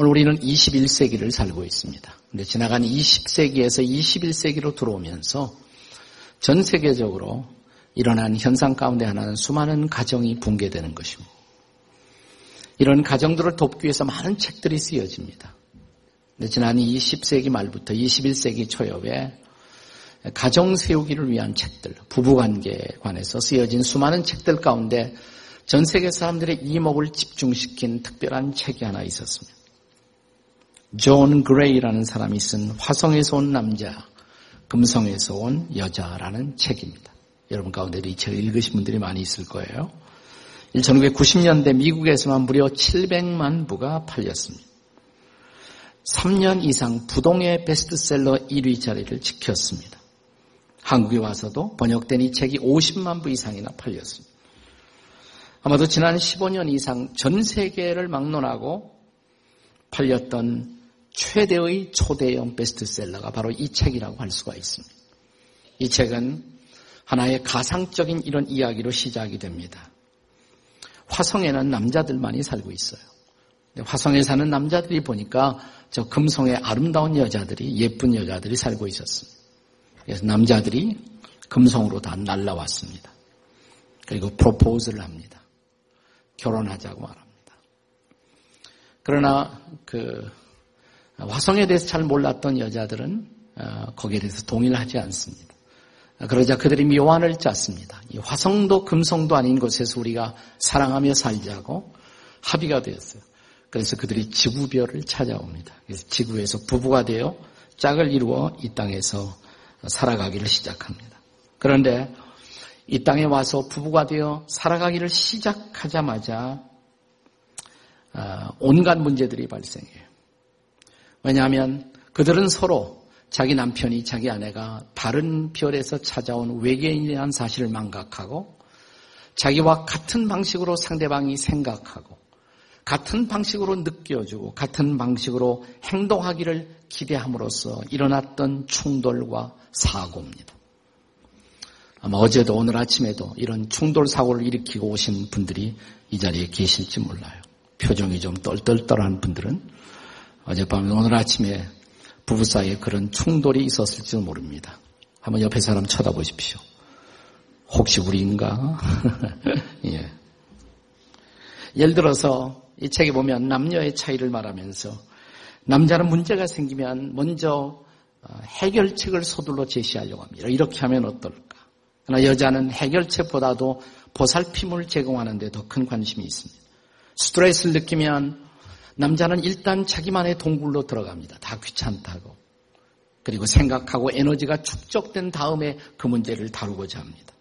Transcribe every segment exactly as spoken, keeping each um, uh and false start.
오늘 우리는 이십일 세기를 살고 있습니다. 근데 지나간 이십 세기에서 이십일 세기로 들어오면서 전 세계적으로 일어난 현상 가운데 하나는 수많은 가정이 붕괴되는 것입니다. 이런 가정들을 돕기 위해서 많은 책들이 쓰여집니다. 근데 지난 이십 세기 말부터 이십일 세기 초엽에 가정 세우기를 위한 책들, 부부관계에 관해서 쓰여진 수많은 책들 가운데 전 세계 사람들의 이목을 집중시킨 특별한 책이 하나 있었습니다. 존 그레이라는 사람이 쓴 화성에서 온 남자, 금성에서 온 여자라는 책입니다. 여러분 가운데도 이 책을 읽으신 분들이 많이 있을 거예요. 천구백구십 년대 미국에서만 무려 칠백만 부가 팔렸습니다. 삼 년 이상 부동의 베스트셀러 일 위 자리를 지켰습니다. 한국에 와서도 번역된 이 책이 오십만 부 이상이나 팔렸습니다. 아마도 지난 십오 년 이상 전 세계를 막론하고 팔렸던 최대의 초대형 베스트셀러가 바로 이 책이라고 할 수가 있습니다. 이 책은 하나의 가상적인 이런 이야기로 시작이 됩니다. 화성에는 남자들만이 살고 있어요. 화성에 사는 남자들이 보니까 저 금성의 아름다운 여자들이, 예쁜 여자들이 살고 있었습니다. 그래서 남자들이 금성으로 다 날라왔습니다. 그리고 프로포즈를 합니다. 결혼하자고 말합니다. 그러나 그 화성에 대해서 잘 몰랐던 여자들은 거기에 대해서 동의를 하지 않습니다. 그러자 그들이 묘안을 짰습니다. 이 화성도 금성도 아닌 곳에서 우리가 사랑하며 살자고 합의가 되었어요. 그래서 그들이 지구별을 찾아옵니다. 그래서 지구에서 부부가 되어 짝을 이루어 이 땅에서 살아가기를 시작합니다. 그런데 이 땅에 와서 부부가 되어 살아가기를 시작하자마자 온갖 문제들이 발생해요. 왜냐하면 그들은 서로 자기 남편이 자기 아내가 다른 별에서 찾아온 외계인이라는 사실을 망각하고 자기와 같은 방식으로 상대방이 생각하고 같은 방식으로 느껴주고 같은 방식으로 행동하기를 기대함으로써 일어났던 충돌과 사고입니다. 아마 어제도 오늘 아침에도 이런 충돌 사고를 일으키고 오신 분들이 이 자리에 계실지 몰라요. 표정이 좀 떨떨떨한 분들은 어젯밤 오늘 아침에 부부 사이에 그런 충돌이 있었을지도 모릅니다. 한번 옆에 사람 쳐다보십시오. 혹시 우리인가? 예. 예를 들어서 이 책에 보면 남녀의 차이를 말하면서 남자는 문제가 생기면 먼저 해결책을 서둘러 제시하려고 합니다. 이렇게 하면 어떨까? 그러나 여자는 해결책보다도 보살핌을 제공하는 데 더 큰 관심이 있습니다. 스트레스를 느끼면 남자는 일단 자기만의 동굴로 들어갑니다. 다 귀찮다고. 그리고 생각하고 에너지가 축적된 다음에 그 문제를 다루고자 합니다.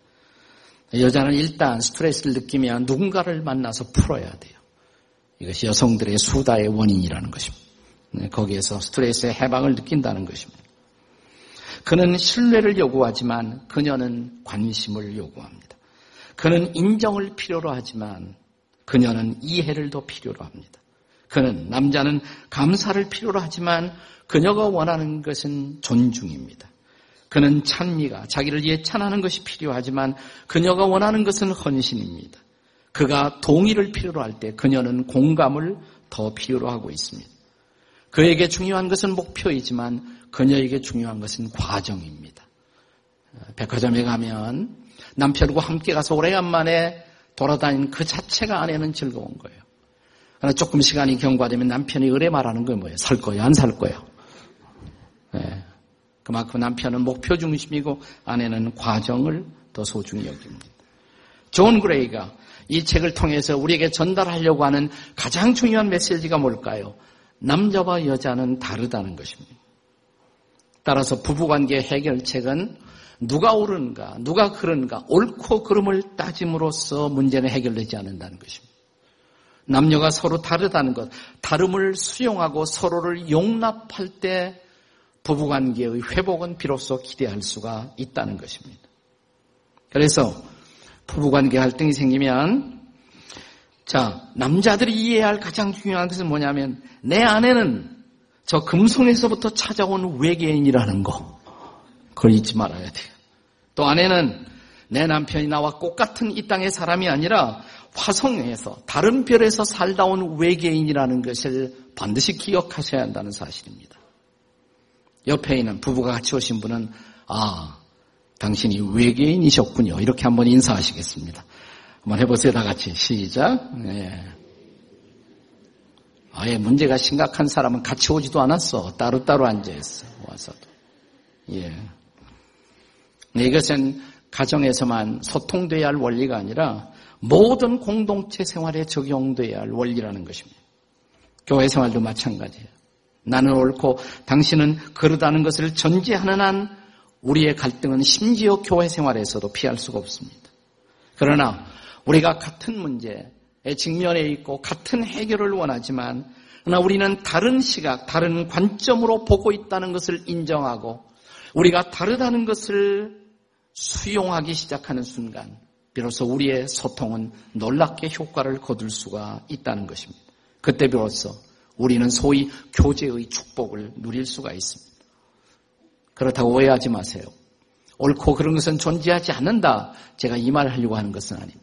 여자는 일단 스트레스를 느끼면 누군가를 만나서 풀어야 돼요. 이것이 여성들의 수다의 원인이라는 것입니다. 거기에서 스트레스의 해방을 느낀다는 것입니다. 그는 신뢰를 요구하지만 그녀는 관심을 요구합니다. 그는 인정을 필요로 하지만 그녀는 이해를 더 필요로 합니다. 그는, 남자는 감사를 필요로 하지만 그녀가 원하는 것은 존중입니다. 그는 찬미가, 자기를 예찬하는 것이 필요하지만 그녀가 원하는 것은 헌신입니다. 그가 동의를 필요로 할 때 그녀는 공감을 더 필요로 하고 있습니다. 그에게 중요한 것은 목표이지만 그녀에게 중요한 것은 과정입니다. 백화점에 가면 남편과 함께 가서 오래간만에 돌아다닌 그 자체가 아내는 즐거운 거예요. 그러나 조금 시간이 경과되면 남편이 의뢰 말하는 건 뭐예요? 살 거야, 안 살 거야? 네. 그만큼 남편은 목표 중심이고 아내는 과정을 더 소중히 여깁니다. 존 그레이가 이 책을 통해서 우리에게 전달하려고 하는 가장 중요한 메시지가 뭘까요? 남자와 여자는 다르다는 것입니다. 따라서 부부관계 해결책은 누가 옳은가, 누가 그른가, 옳고 그름을 따짐으로써 문제는 해결되지 않는다는 것입니다. 남녀가 서로 다르다는 것, 다름을 수용하고 서로를 용납할 때 부부관계의 회복은 비로소 기대할 수가 있다는 것입니다. 그래서 부부관계 갈등이 생기면 자, 남자들이 이해할 가장 중요한 것은 뭐냐면 내 아내는 저 금성에서부터 찾아온 외계인이라는 거. 그걸 잊지 말아야 돼요. 또 아내는 내 남편이 나와 똑같은 이 땅의 사람이 아니라 화성에서 다른 별에서 살다 온 외계인이라는 것을 반드시 기억하셔야 한다는 사실입니다. 옆에 있는 부부가 같이 오신 분은 아, 당신이 외계인이셨군요. 이렇게 한번 인사하시겠습니다. 한번 해보세요. 다 같이 시작. 예. 아예 문제가 심각한 사람은 같이 오지도 않았어. 따로따로 앉아있어. 와서도. 예. 이것은 가정에서만 소통되어야 할 원리가 아니라 모든 공동체 생활에 적용되어야 할 원리라는 것입니다. 교회 생활도 마찬가지예요. 나는 옳고 당신은 그러다는 것을 전제하는 한 우리의 갈등은 심지어 교회 생활에서도 피할 수가 없습니다. 그러나 우리가 같은 문제에 직면해 있고 같은 해결을 원하지만 그러나 우리는 다른 시각, 다른 관점으로 보고 있다는 것을 인정하고 우리가 다르다는 것을 수용하기 시작하는 순간 비로소 우리의 소통은 놀랍게 효과를 거둘 수가 있다는 것입니다. 그때 비로소 우리는 소위 교제의 축복을 누릴 수가 있습니다. 그렇다고 오해하지 마세요. 옳고 그런 것은 존재하지 않는다. 제가 이 말을 하려고 하는 것은 아닙니다.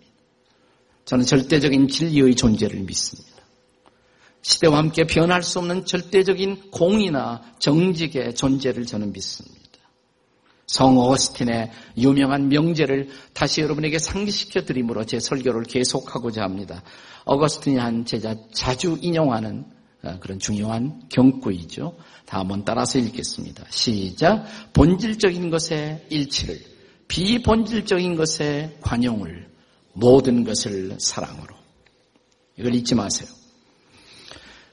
저는 절대적인 진리의 존재를 믿습니다. 시대와 함께 변할 수 없는 절대적인 공의나 정직의 존재를 저는 믿습니다. 성 어거스틴의 유명한 명제를 다시 여러분에게 상기시켜 드림으로 제 설교를 계속하고자 합니다. 어거스틴이 한 제자 자주 인용하는 그런 중요한 경고이죠. 다 한번 따라서 읽겠습니다. 시작. 본질적인 것의 일치를, 비본질적인 것의 관용을, 모든 것을 사랑으로. 이걸 잊지 마세요.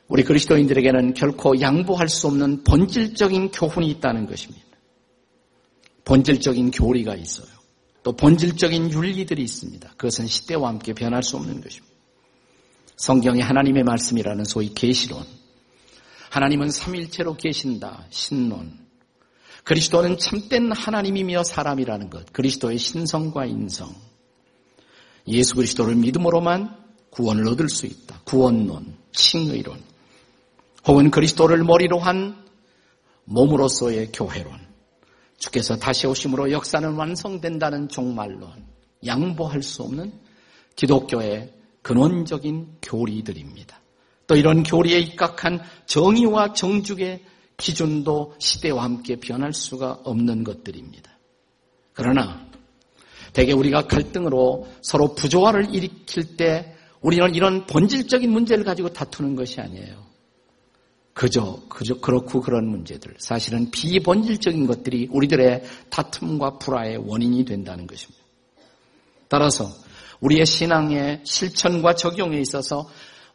우리 그리스도인들에게는 결코 양보할 수 없는 본질적인 교훈이 있다는 것입니다. 본질적인 교리가 있어요. 또 본질적인 윤리들이 있습니다. 그것은 시대와 함께 변할 수 없는 것입니다. 성경이 하나님의 말씀이라는 소위 계시론, 하나님은 삼일체로 계신다, 신론, 그리스도는 참된 하나님이며 사람이라는 것, 그리스도의 신성과 인성, 예수 그리스도를 믿음으로만 구원을 얻을 수 있다, 구원론, 칭의론, 혹은 그리스도를 머리로 한 몸으로서의 교회론, 주께서 다시 오심으로 역사는 완성된다는 종말론, 양보할 수 없는 기독교의 근원적인 교리들입니다. 또 이런 교리에 입각한 정의와 정직의 기준도 시대와 함께 변할 수가 없는 것들입니다. 그러나 대개 우리가 갈등으로 서로 부조화를 일으킬 때 우리는 이런 본질적인 문제를 가지고 다투는 것이 아니에요. 그저, 그저 그렇고 그런 문제들, 사실은 비본질적인 것들이 우리들의 다툼과 불화의 원인이 된다는 것입니다. 따라서 우리의 신앙의 실천과 적용에 있어서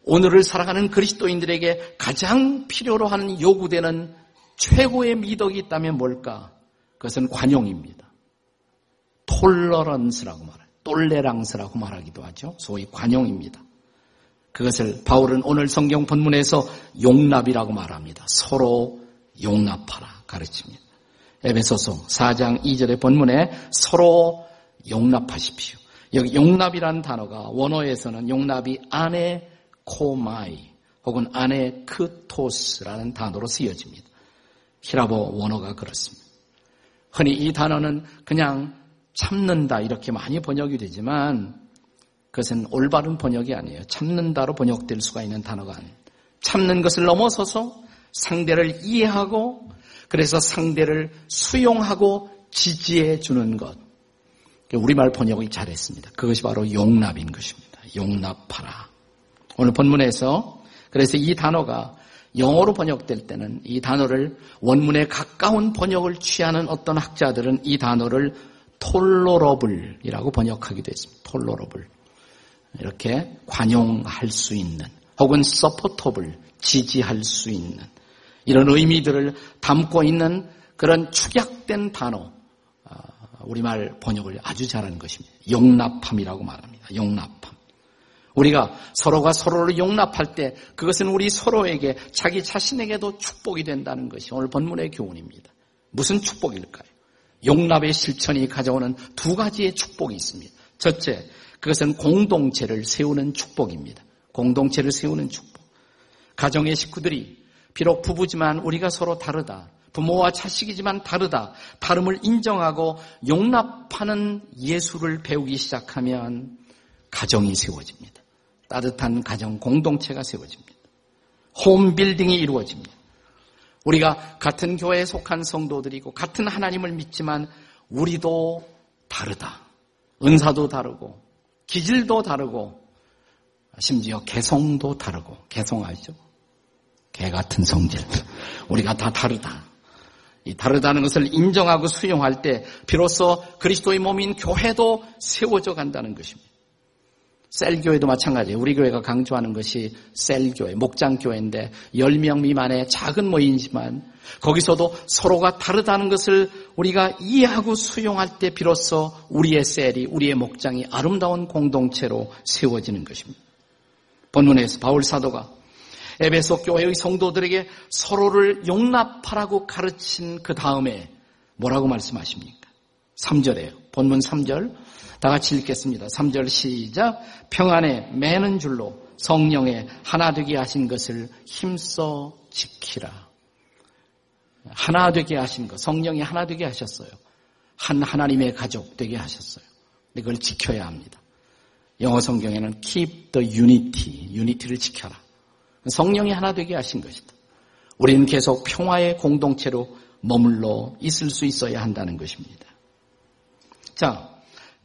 오늘을 살아가는 그리스도인들에게 가장 필요로 하는 요구되는 최고의 미덕이 있다면 뭘까? 그것은 관용입니다. 톨러런스라고 말해요. 똘레랑스라고 말하기도 하죠. 소위 관용입니다. 그것을 바울은 오늘 성경 본문에서 용납이라고 말합니다. 서로 용납하라 가르칩니다. 에베소서 사 장 이 절의 본문에 서로 용납하십시오. 여기 용납이라는 단어가 원어에서는 용납이 아네코마이 혹은 아네크토스라는 단어로 쓰여집니다. 히라보 원어가 그렇습니다. 흔히 이 단어는 그냥 참는다 이렇게 많이 번역이 되지만 그것은 올바른 번역이 아니에요. 참는다로 번역될 수가 있는 단어가 아니에요. 참는 것을 넘어서서 상대를 이해하고 그래서 상대를 수용하고 지지해 주는 것. 우리말 번역이 잘했습니다. 그것이 바로 용납인 것입니다. 용납하라. 오늘 본문에서 그래서 이 단어가 영어로 번역될 때는 이 단어를 원문에 가까운 번역을 취하는 어떤 학자들은 이 단어를 tolerable이라고 번역하기도 했습니다. tolerable. 이렇게 관용할 수 있는 혹은 supportable, 지지할 수 있는 이런 의미들을 담고 있는 그런 축약된 단어, 우리말 번역을 아주 잘하는 것입니다. 용납함이라고 말합니다. 용납함. 우리가 서로가 서로를 용납할 때 그것은 우리 서로에게 자기 자신에게도 축복이 된다는 것이 오늘 본문의 교훈입니다. 무슨 축복일까요? 용납의 실천이 가져오는 두 가지의 축복이 있습니다. 첫째, 그것은 공동체를 세우는 축복입니다. 공동체를 세우는 축복. 가정의 식구들이 비록 부부지만 우리가 서로 다르다. 부모와 자식이지만 다르다. 다름을 인정하고 용납하는 예수를 배우기 시작하면 가정이 세워집니다. 따뜻한 가정 공동체가 세워집니다. 홈빌딩이 이루어집니다. 우리가 같은 교회에 속한 성도들이고 같은 하나님을 믿지만 우리도 다르다. 은사도 다르고 기질도 다르고 심지어 개성도 다르고, 개성 아시죠? 개 같은 성질. 우리가 다 다르다. 이 다르다는 것을 인정하고 수용할 때 비로소 그리스도의 몸인 교회도 세워져 간다는 것입니다. 셀교회도 마찬가지예요. 우리 교회가 강조하는 것이 셀교회, 목장교회인데 열 명 미만의 작은 모임이지만 거기서도 서로가 다르다는 것을 우리가 이해하고 수용할 때 비로소 우리의 셀이, 우리의 목장이 아름다운 공동체로 세워지는 것입니다. 본문에서 바울 사도가 에베소 교회의 성도들에게 서로를 용납하라고 가르친 그 다음에 뭐라고 말씀하십니까? 삼 절에요. 본문 삼 절 다 같이 읽겠습니다. 삼 절 시작. 평안에 매는 줄로 성령에 하나 되게 하신 것을 힘써 지키라. 하나 되게 하신 것, 성령이 하나 되게 하셨어요. 한 하나님의 가족 되게 하셨어요. 이걸 지켜야 합니다. 영어 성경에는 keep the unity, 유니티를 지켜라. 성령이 하나 되게 하신 것이다. 우리는 계속 평화의 공동체로 머물러 있을 수 있어야 한다는 것입니다. 자,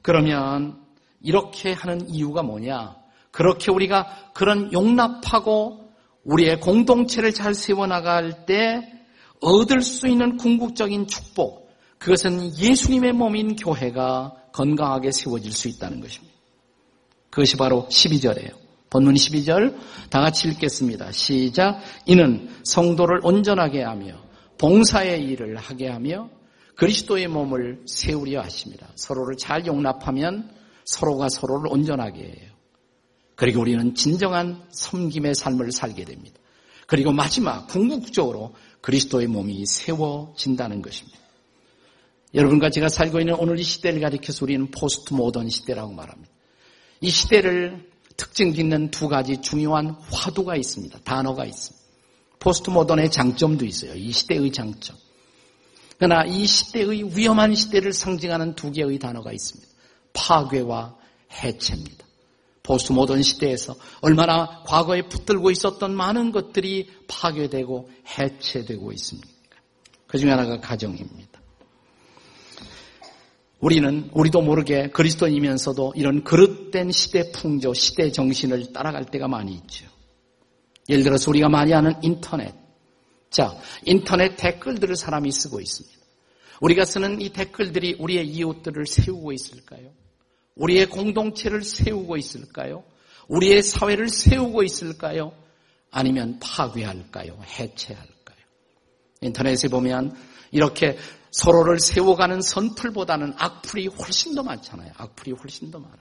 그러면 이렇게 하는 이유가 뭐냐? 그렇게 우리가 그런 용납하고 우리의 공동체를 잘 세워나갈 때 얻을 수 있는 궁극적인 축복, 그것은 예수님의 몸인 교회가 건강하게 세워질 수 있다는 것입니다. 그것이 바로 십이 절이에요. 본문 십이 절 다 같이 읽겠습니다. 시작. 이는 성도를 온전하게 하며 봉사의 일을 하게 하며 그리스도의 몸을 세우려 하십니다. 서로를 잘 용납하면 서로가 서로를 온전하게 해요. 그리고 우리는 진정한 섬김의 삶을 살게 됩니다. 그리고 마지막 궁극적으로 그리스도의 몸이 세워진다는 것입니다. 여러분과 제가 살고 있는 오늘 이 시대를 가리켜서 우리는 포스트 모던 시대라고 말합니다. 이 시대를 특징 짓는 두 가지 중요한 화두가 있습니다. 단어가 있습니다. 포스트 모던의 장점도 있어요. 이 시대의 장점. 그러나 이 시대의 위험한 시대를 상징하는 두 개의 단어가 있습니다. 파괴와 해체입니다. 포스트 모던 시대에서 얼마나 과거에 붙들고 있었던 많은 것들이 파괴되고 해체되고 있습니다. 그 중에 하나가 가정입니다. 우리는 우리도 모르게 그리스도인이면서도 이런 그릇된 시대 풍조, 시대 정신을 따라갈 때가 많이 있죠. 예를 들어서 우리가 많이 아는 인터넷. 자, 인터넷 댓글들을 사람이 쓰고 있습니다. 우리가 쓰는 이 댓글들이 우리의 이웃들을 세우고 있을까요? 우리의 공동체를 세우고 있을까요? 우리의 사회를 세우고 있을까요? 아니면 파괴할까요? 해체할까요? 인터넷에 보면 이렇게 서로를 세워가는 선풀보다는 악플이 훨씬 더 많잖아요. 악플이 훨씬 더 많아요.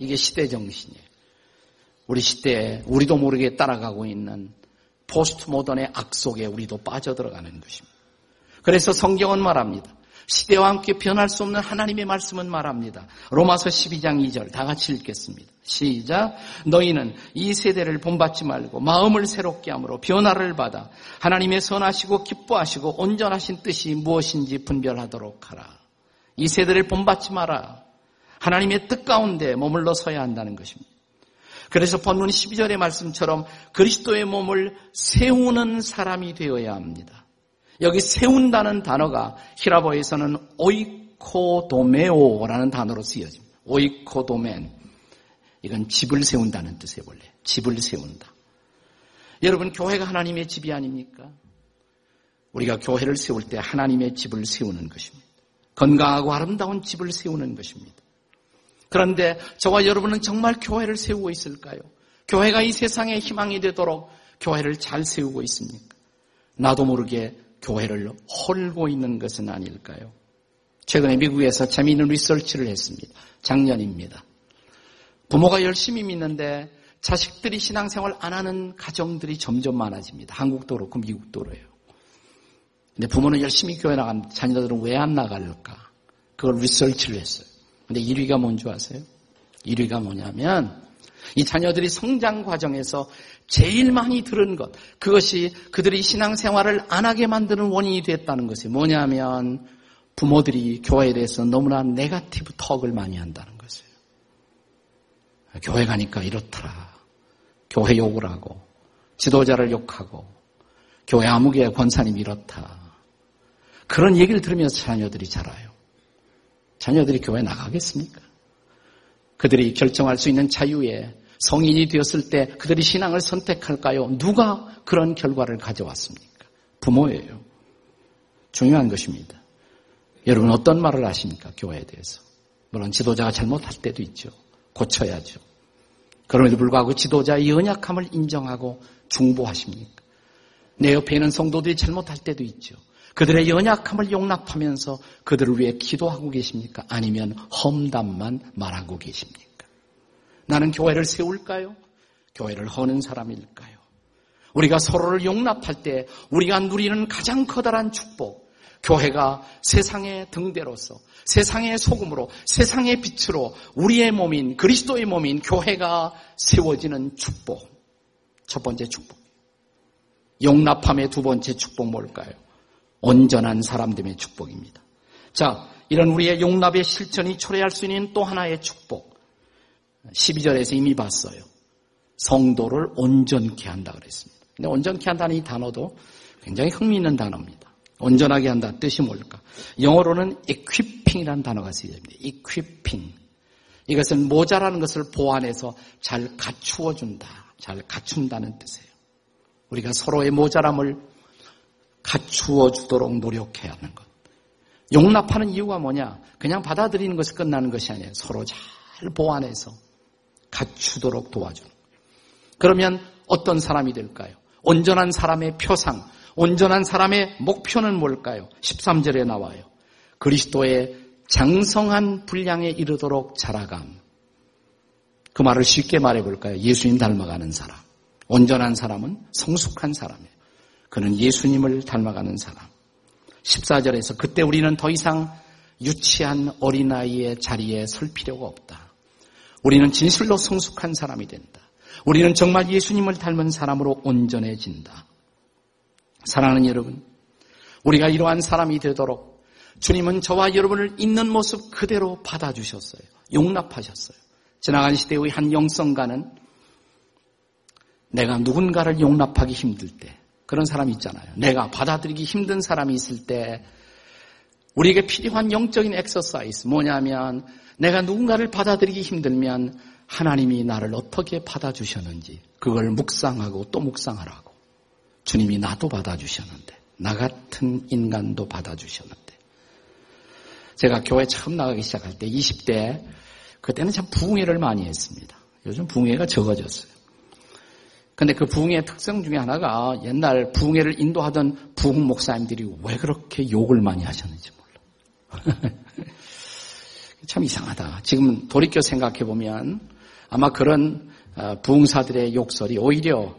이게 시대 정신이에요. 우리 시대에 우리도 모르게 따라가고 있는 포스트 모던의 악 속에 우리도 빠져들어가는 것입니다. 그래서 성경은 말합니다. 시대와 함께 변할 수 없는 하나님의 말씀은 말합니다. 로마서 십이 장 이 절 다 같이 읽겠습니다. 시작. 너희는 이 세대를 본받지 말고 마음을 새롭게 함으로 변화를 받아 하나님의 선하시고 기뻐하시고 온전하신 뜻이 무엇인지 분별하도록 하라. 이 세대를 본받지 마라. 하나님의 뜻 가운데 머물러 서야 한다는 것입니다. 그래서 본문 십이 절의 말씀처럼 그리스도의 몸을 세우는 사람이 되어야 합니다. 여기 세운다는 단어가 히라보에서는 오이코도메오라는 단어로 쓰여집니다. 오이코도멘. 이건 집을 세운다는 뜻이에요. 원래 집을 세운다. 여러분, 교회가 하나님의 집이 아닙니까? 우리가 교회를 세울 때 하나님의 집을 세우는 것입니다. 건강하고 아름다운 집을 세우는 것입니다. 그런데 저와 여러분은 정말 교회를 세우고 있을까요? 교회가 이 세상의 희망이 되도록 교회를 잘 세우고 있습니까? 나도 모르게 교회를 헐고 있는 것은 아닐까요? 최근에 미국에서 재미있는 리서치를 했습니다. 작년입니다. 부모가 열심히 믿는데 자식들이 신앙생활 안 하는 가정들이 점점 많아집니다. 한국도 그렇고 미국도 그래요. 근데 부모는 열심히 교회 나간 자녀들은 왜 안 나갈까? 그걸 리서치를 했어요. 근데 일 위가 뭔지 아세요? 일 위가 뭐냐면 이 자녀들이 성장 과정에서 제일 많이 들은 것, 그것이 그들이 신앙생활을 안 하게 만드는 원인이 됐다는 것이 뭐냐면 부모들이 교회에 대해서 너무나 네거티브 턱을 많이 한다는 것이에요. 교회 가니까 이렇더라. 교회 욕을 하고 지도자를 욕하고 교회 아무개 권사님 이렇다. 그런 얘기를 들으면서 자녀들이 자라요. 자녀들이 교회에 나가겠습니까? 그들이 결정할 수 있는 자유에 성인이 되었을 때 그들이 신앙을 선택할까요? 누가 그런 결과를 가져왔습니까? 부모예요. 중요한 것입니다. 여러분 어떤 말을 하십니까? 교회에 대해서. 물론 지도자가 잘못할 때도 있죠. 고쳐야죠. 그럼에도 불구하고 지도자의 연약함을 인정하고 중보하십니까? 내 옆에 있는 성도들이 잘못할 때도 있죠. 그들의 연약함을 용납하면서 그들을 위해 기도하고 계십니까? 아니면 험담만 말하고 계십니까? 나는 교회를 세울까요? 교회를 허는 사람일까요? 우리가 서로를 용납할 때 우리가 누리는 가장 커다란 축복, 교회가 세상의 등대로서, 세상의 소금으로, 세상의 빛으로 우리의 몸인, 그리스도의 몸인 교회가 세워지는 축복. 첫 번째 축복. 용납함의 두 번째 축복 뭘까요? 온전한 사람됨의 축복입니다. 자, 이런 우리의 용납의 실천이 초래할 수 있는 또 하나의 축복. 십이 절에서 이미 봤어요. 성도를 온전케 한다 그랬습니다. 근데 온전케 한다는 이 단어도 굉장히 흥미있는 단어입니다. 온전하게 한다 뜻이 뭘까? 영어로는 equipping이라는 단어가 쓰여집니다. equipping. 이것은 모자라는 것을 보완해서 잘 갖추어준다, 잘 갖춘다는 뜻이에요. 우리가 서로의 모자람을 갖추어주도록 노력해야 하는 것. 용납하는 이유가 뭐냐? 그냥 받아들이는 것이 끝나는 것이 아니에요. 서로 잘 보완해서 갖추도록 도와주는 거예요. 그러면 어떤 사람이 될까요? 온전한 사람의 표상, 온전한 사람의 목표는 뭘까요? 십삼 절에 나와요. 그리스도의 장성한 분량에 이르도록 자라감. 그 말을 쉽게 말해볼까요? 예수님 닮아가는 사람. 온전한 사람은 성숙한 사람이에요. 그는 예수님을 닮아가는 사람. 십사 절에서 그때 우리는 더 이상 유치한 어린아이의 자리에 설 필요가 없다. 우리는 진실로 성숙한 사람이 된다. 우리는 정말 예수님을 닮은 사람으로 온전해진다. 사랑하는 여러분, 우리가 이러한 사람이 되도록 주님은 저와 여러분을 있는 모습 그대로 받아주셨어요. 용납하셨어요. 지나간 시대의 한 영성가는 내가 누군가를 용납하기 힘들 때, 그런 사람이 있잖아요. 내가 받아들이기 힘든 사람이 있을 때 우리에게 필요한 영적인 엑서사이즈 뭐냐면 내가 누군가를 받아들이기 힘들면 하나님이 나를 어떻게 받아주셨는지 그걸 묵상하고 또 묵상하라고. 주님이 나도 받아주셨는데, 나 같은 인간도 받아주셨는데. 제가 교회 처음 나가기 시작할 때 이십 대, 그때는 참 부흥회를 많이 했습니다. 요즘 부흥회가 적어졌어요. 근데 그 부흥회의 특성 중에 하나가 옛날 부흥회를 인도하던 부흥 목사님들이 왜 그렇게 욕을 많이 하셨는지 몰라. 참 이상하다. 지금 돌이켜 생각해보면 아마 그런 부흥사들의 욕설이 오히려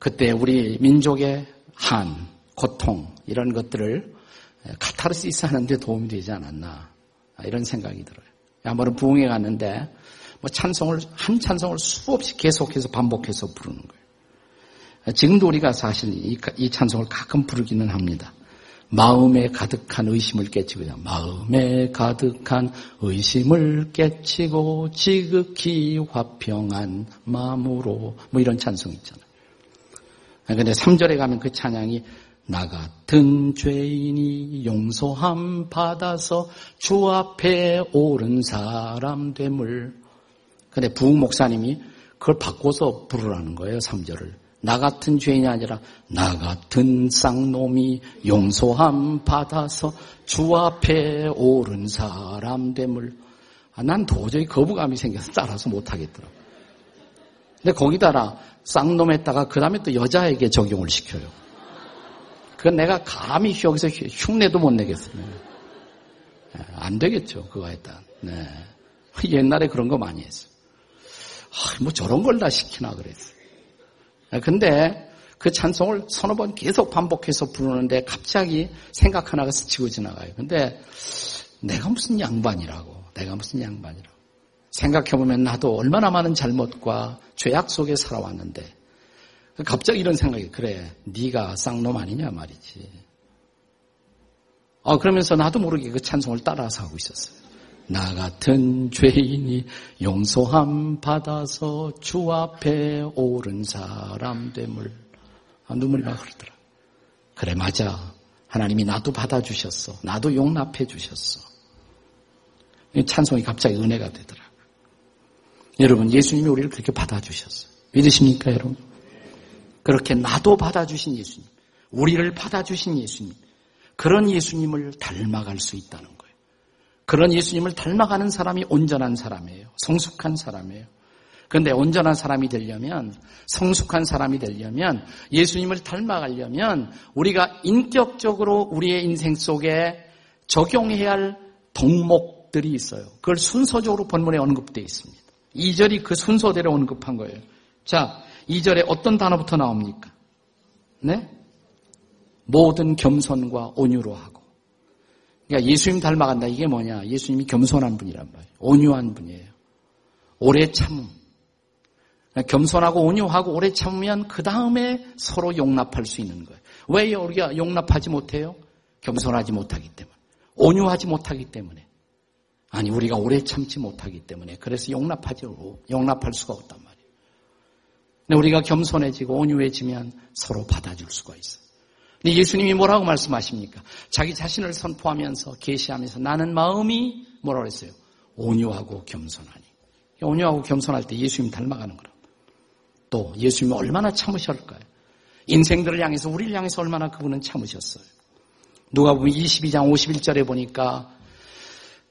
그때 우리 민족의 한, 고통 이런 것들을 카타르시스 하는 데 도움이 되지 않았나 이런 생각이 들어요. 아무런 부흥회 갔는데 뭐 찬송을 한 찬송을 수없이 계속해서 반복해서 부르는 거예요. 지금도 우리가 사실 이 찬송을 가끔 부르기는 합니다. 마음에 가득한 의심을 깨치고, 마음에 가득한 의심을 깨치고 지극히 화평한 마음으로 뭐 이런 찬송 있잖아요. 그런데 삼 절에 가면 그 찬양이 나 같은 죄인이 용서함 받아서 주 앞에 오른 사람 됨을. 그런데 부흥 목사님이 그걸 바꿔서 부르라는 거예요. 삼 절을. 나 같은 죄인이 아니라 나 같은 쌍놈이 용서함 받아서 주 앞에 오른 사람 됨을. 아, 난 도저히 거부감이 생겨서 따라서 못하겠더라고. 근데 거기다가 쌍놈에다가 그 다음에 또 여자에게 적용을 시켜요. 그건 내가 감히 여기서 흉내도 못 내겠어요. 안 되겠죠. 그거 일단. 네. 옛날에 그런 거 많이 했어요. 아, 뭐 저런 걸 다 시키나 그랬어요. 근데 그 찬송을 서너 번 계속 반복해서 부르는데 갑자기 생각 하나가 스치고 지나가요. 근데 내가 무슨 양반이라고, 내가 무슨 양반이라고. 생각해보면 나도 얼마나 많은 잘못과 죄악 속에 살아왔는데 갑자기 이런 생각이, 그래, 네가 쌍놈 아니냐 말이지. 아, 그러면서 나도 모르게 그 찬송을 따라서 하고 있었어요. 나 같은 죄인이 용서함 받아서 주 앞에 오른 사람 됨을. 눈물이 막 흐르더라. 그래, 맞아. 하나님이 나도 받아주셨어. 나도 용납해 주셨어. 찬송이 갑자기 은혜가 되더라. 여러분, 예수님이 우리를 그렇게 받아주셨어요. 믿으십니까, 여러분? 그렇게 나도 받아주신 예수님, 우리를 받아주신 예수님, 그런 예수님을 닮아갈 수 있다는 거예요. 그런 예수님을 닮아가는 사람이 온전한 사람이에요. 성숙한 사람이에요. 그런데 온전한 사람이 되려면, 성숙한 사람이 되려면, 예수님을 닮아가려면 우리가 인격적으로 우리의 인생 속에 적용해야 할 덕목들이 있어요. 그걸 순서적으로 본문에 언급되어 있습니다. 이 절이 그 순서대로 언급한 거예요. 자, 이 절에 어떤 단어부터 나옵니까? 네? 모든 겸손과 온유로 하고. 그러니까 예수님 닮아간다. 이게 뭐냐? 예수님이 겸손한 분이란 말이에요. 온유한 분이에요. 오래 참음. 그러니까 겸손하고 온유하고 오래 참으면 그 다음에 서로 용납할 수 있는 거예요. 왜 우리가 용납하지 못해요? 겸손하지 못하기 때문에. 온유하지 못하기 때문에. 아니, 우리가 오래 참지 못하기 때문에. 그래서 용납하지, 용납할 수가 없단 말이에요. 근데 우리가 겸손해지고 온유해지면 서로 받아줄 수가 있어요. 근데 예수님이 뭐라고 말씀하십니까? 자기 자신을 선포하면서, 계시하면서 나는 마음이 뭐라고 했어요? 온유하고 겸손하니. 온유하고 겸손할 때 예수님 닮아가는 거라. 또 예수님이 얼마나 참으셨을까요? 인생들을 향해서, 우리를 향해서 얼마나 그분은 참으셨어요. 누가복음 이십이 장 오십일 절에 보니까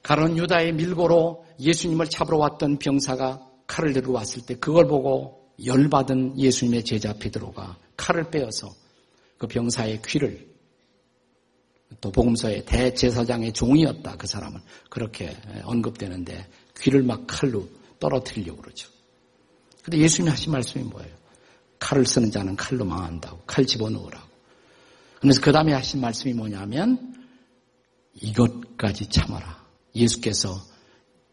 가룟 유다의 밀고로 예수님을 잡으러 왔던 병사가 칼을 들고 왔을 때 그걸 보고 열받은 예수님의 제자 베드로가 칼을 빼어서 그 병사의 귀를, 또 복음서에 대제사장의 종이었다, 그 사람은 그렇게 언급되는데 귀를 막 칼로 떨어뜨리려고 그러죠. 그런데 예수님이 하신 말씀이 뭐예요? 칼을 쓰는 자는 칼로 망한다고, 칼 집어넣으라고. 그래서 그 다음에 하신 말씀이 뭐냐면 이것까지 참아라. 예수께서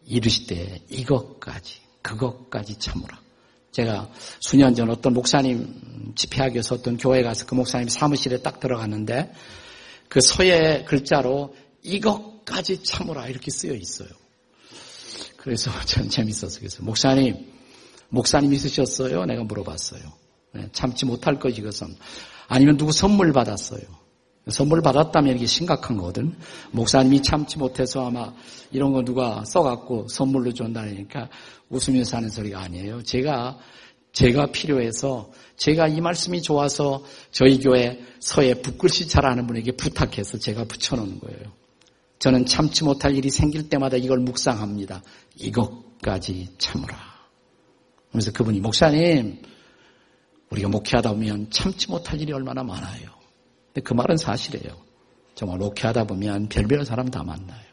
이르시되 이것까지, 그것까지 참으라. 제가 수년 전 어떤 목사님 집회하기 위해서 어떤 교회에 가서 그 목사님 사무실에 딱 들어갔는데 그 서예 글자로 이것까지 참으라 이렇게 쓰여 있어요. 그래서 전 재밌었어요. 그래서 목사님, 목사님 있으셨어요? 내가 물어봤어요. 참지 못할 것이 이것은. 아니면 누구 선물 받았어요? 선물 받았다면 이게 심각한 거거든. 목사님이 참지 못해서 아마 이런 거 누가 써갖고 선물로 준다니까 웃으면서 하는 소리가 아니에요. 제가, 제가 필요해서, 제가 이 말씀이 좋아서 저희 교회 서예 붓글씨 잘하는 분에게 부탁해서 제가 붙여놓은 거예요. 저는 참지 못할 일이 생길 때마다 이걸 묵상합니다. 이것까지 참으라. 그래서 그분이, 목사님, 우리가 목회하다 보면 참지 못할 일이 얼마나 많아요. 근데 그 말은 사실이에요. 정말 목회하다 보면 별별 사람 다 만나요.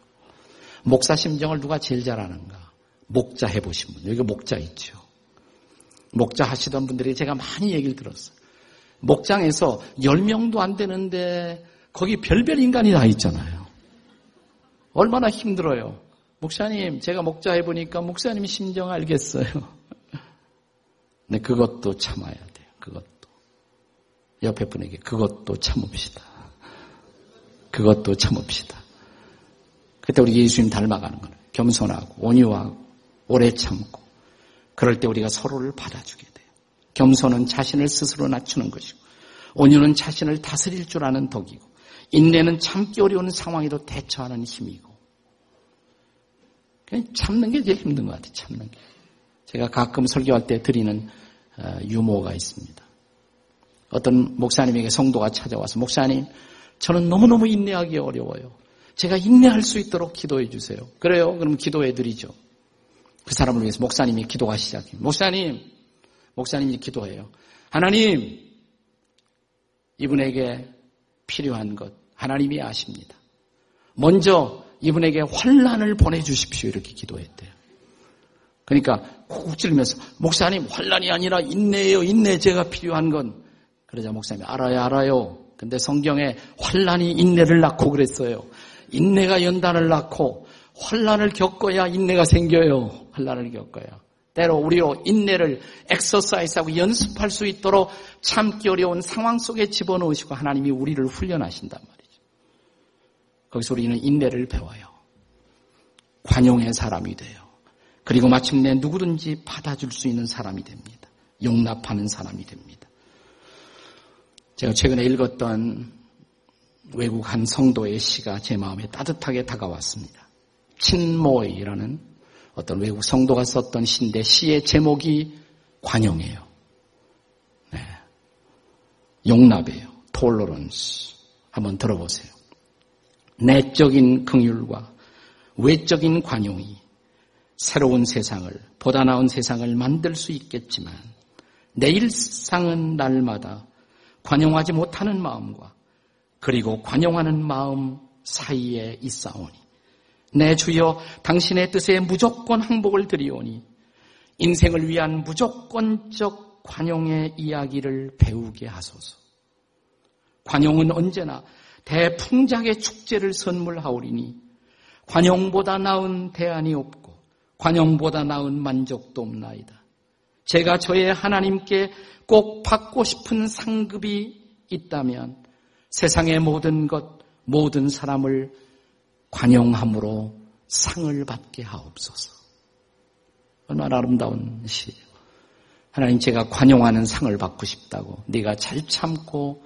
목사 심정을 누가 제일 잘 아는가? 목자 해보신 분. 여기 목자 있죠. 목자 하시던 분들이 제가 많이 얘기를 들었어요. 목장에서 열 명도 안 되는데 거기 별별 인간이 다 있잖아요. 얼마나 힘들어요. 목사님, 제가 목자 해보니까 목사님 심정 알겠어요. 근데 그것도 참아야 돼요. 그것. 옆에 분에게 그것도 참읍시다. 그것도 참읍시다. 그때 우리 예수님 닮아가는 거예요. 겸손하고 온유하고 오래 참고. 그럴 때 우리가 서로를 받아주게 돼요. 겸손은 자신을 스스로 낮추는 것이고, 온유는 자신을 다스릴 줄 아는 덕이고, 인내는 참기 어려운 상황에도 대처하는 힘이고. 그냥 참는 게 제일 힘든 것 같아요. 참는 게. 제가 가끔 설교할 때 드리는 유머가 있습니다. 어떤 목사님에게 성도가 찾아와서, 목사님, 저는 너무너무 인내하기 어려워요. 제가 인내할 수 있도록 기도해 주세요. 그래요? 그럼 기도해 드리죠. 그 사람을 위해서 목사님이 기도가 시작해요. 목사님, 목사님이 기도해요. 하나님, 이분에게 필요한 것 하나님이 아십니다. 먼저 이분에게 환란을 보내주십시오. 이렇게 기도했대요. 그러니까 콕콕 찔리면서, 목사님, 환란이 아니라 인내예요. 인내, 제가 필요한 건. 그러자 목사님이, 알아요, 알아요. 근데 성경에 환란이 인내를 낳고 그랬어요. 인내가 연단을 낳고, 환란을 겪어야 인내가 생겨요. 환란을 겪어야. 때로 우리로 인내를 엑서사이즈하고 연습할 수 있도록 참기 어려운 상황 속에 집어넣으시고 하나님이 우리를 훈련하신단 말이죠. 거기서 우리는 인내를 배워요. 관용의 사람이 돼요. 그리고 마침내 누구든지 받아줄 수 있는 사람이 됩니다. 용납하는 사람이 됩니다. 제가 최근에 읽었던 외국 한 성도의 시가 제 마음에 따뜻하게 다가왔습니다. 친모이라는 어떤 외국 성도가 썼던 시인데 시의 제목이 관용이에요. 네. 용납이에요. 톨러런스. 한번 들어보세요. 내적인 긍휼과 외적인 관용이 새로운 세상을, 보다 나은 세상을 만들 수 있겠지만 내 일상은 날마다 관용하지 못하는 마음과 그리고 관용하는 마음 사이에 있사오니 내 주여 당신의 뜻에 무조건 항복을 드리오니 인생을 위한 무조건적 관용의 이야기를 배우게 하소서. 관용은 언제나 대풍작의 축제를 선물하오리니 관용보다 나은 대안이 없고 관용보다 나은 만족도 없나이다. 제가 저의 하나님께 꼭 받고 싶은 상급이 있다면 세상의 모든 것, 모든 사람을 관용함으로 상을 받게 하옵소서. 얼마나 아름다운 시예요. 하나님, 제가 관용하는 상을 받고 싶다고. 네가 잘 참고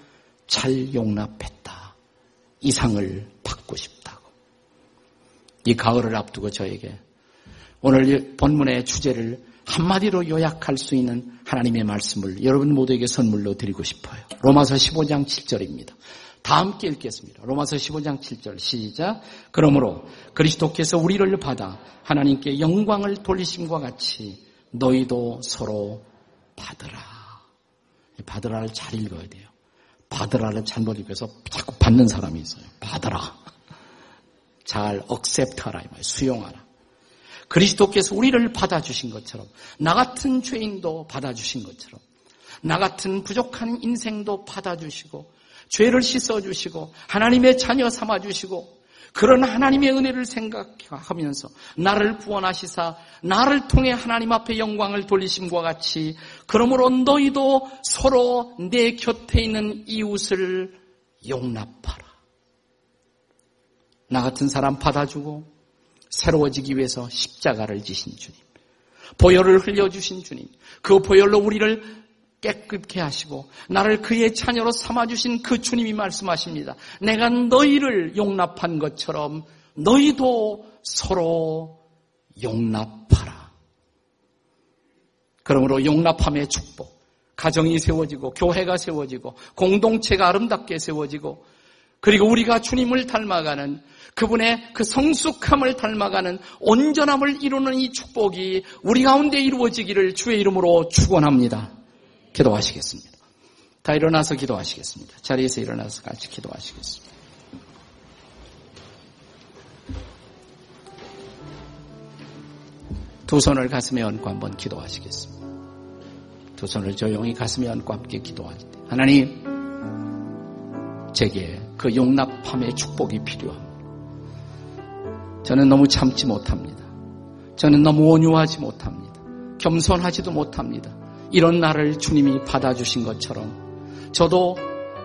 잘 용납했다. 이 상을 받고 싶다고. 이 가을을 앞두고 저에게 오늘 본문의 주제를 한마디로 요약할 수 있는 하나님의 말씀을 여러분 모두에게 선물로 드리고 싶어요. 로마서 십오 장 칠 절입니다. 다 함께 읽겠습니다. 로마서 십오 장 칠 절 시작. 그러므로 그리스도께서 우리를 받아 하나님께 영광을 돌리심과 같이 너희도 서로 받으라. 받으라를 잘 읽어야 돼요. 받으라를 잘못 읽어서 자꾸 받는 사람이 있어요. 받으라. 잘 억셉트하라. 수용하라. 그리스도께서 우리를 받아주신 것처럼 나 같은 죄인도 받아주신 것처럼 나 같은 부족한 인생도 받아주시고 죄를 씻어주시고 하나님의 자녀 삼아주시고 그런 하나님의 은혜를 생각하면서 나를 구원하시사 나를 통해 하나님 앞에 영광을 돌리심과 같이 그러므로 너희도 서로 내 곁에 있는 이웃을 용납하라. 나 같은 사람 받아주고 새로워지기 위해서 십자가를 지신 주님, 보혈을 흘려주신 주님, 그 보혈로 우리를 깨끗게 하시고 나를 그의 자녀로 삼아주신 그 주님이 말씀하십니다. 내가 너희를 용납한 것처럼 너희도 서로 용납하라. 그러므로 용납함의 축복, 가정이 세워지고 교회가 세워지고 공동체가 아름답게 세워지고 그리고 우리가 주님을 닮아가는 그분의 그 성숙함을 닮아가는 온전함을 이루는 이 축복이 우리 가운데 이루어지기를 주의 이름으로 축원합니다. 기도하시겠습니다. 다 일어나서 기도하시겠습니다. 자리에서 일어나서 같이 기도하시겠습니다. 두 손을 가슴에 얹고 한번 기도하시겠습니다. 두 손을 조용히 가슴에 얹고 함께 기도할 때 하나님, 제게 그 용납함의 축복이 필요합니다. 저는 너무 참지 못합니다. 저는 너무 온유하지 못합니다. 겸손하지도 못합니다. 이런 나를 주님이 받아주신 것처럼 저도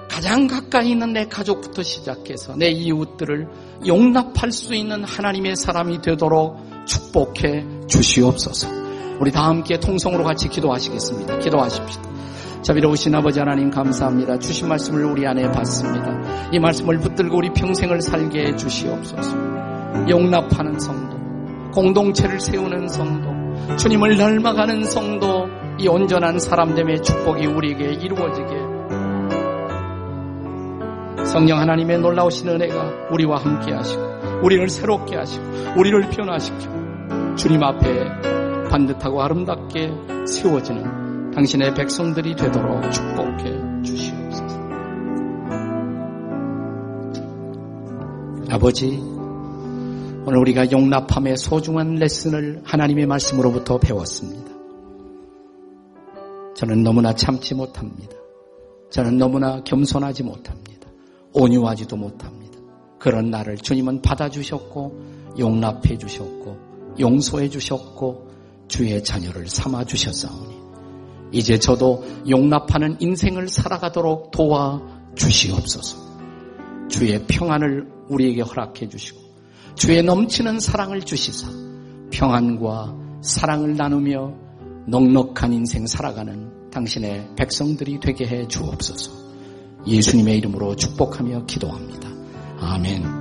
가장 가까이 있는 내 가족부터 시작해서 내 이웃들을 용납할 수 있는 하나님의 사람이 되도록 축복해 주시옵소서. 우리 다 함께 통성으로 같이 기도하시겠습니다. 기도하십시다. 자비로우신 아버지 하나님 감사합니다. 주신 말씀을 우리 안에 받습니다. 이 말씀을 붙들고 우리 평생을 살게 해 주시옵소서. 용납하는 성도, 공동체를 세우는 성도, 주님을 닮아가는 성도, 이 온전한 사람됨의 축복이 우리에게 이루어지게 성령 하나님의 놀라우신 은혜가 우리와 함께 하시고 우리를 새롭게 하시고 우리를 변화시키고 주님 앞에 반듯하고 아름답게 세워지는 당신의 백성들이 되도록 축복해 주시옵소서. 아버지, 오늘 우리가 용납함의 소중한 레슨을 하나님의 말씀으로부터 배웠습니다. 저는 너무나 참지 못합니다. 저는 너무나 겸손하지 못합니다. 온유하지도 못합니다. 그런 나를 주님은 받아주셨고 용납해 주셨고 용서해 주셨고 주의 자녀를 삼아 주셨사오니 이제 저도 용납하는 인생을 살아가도록 도와주시옵소서. 주의 평안을 우리에게 허락해 주시고 주의 넘치는 사랑을 주시사 평안과 사랑을 나누며 넉넉한 인생 살아가는 당신의 백성들이 되게 해 주옵소서. 예수님의 이름으로 축복하며 기도합니다. 아멘.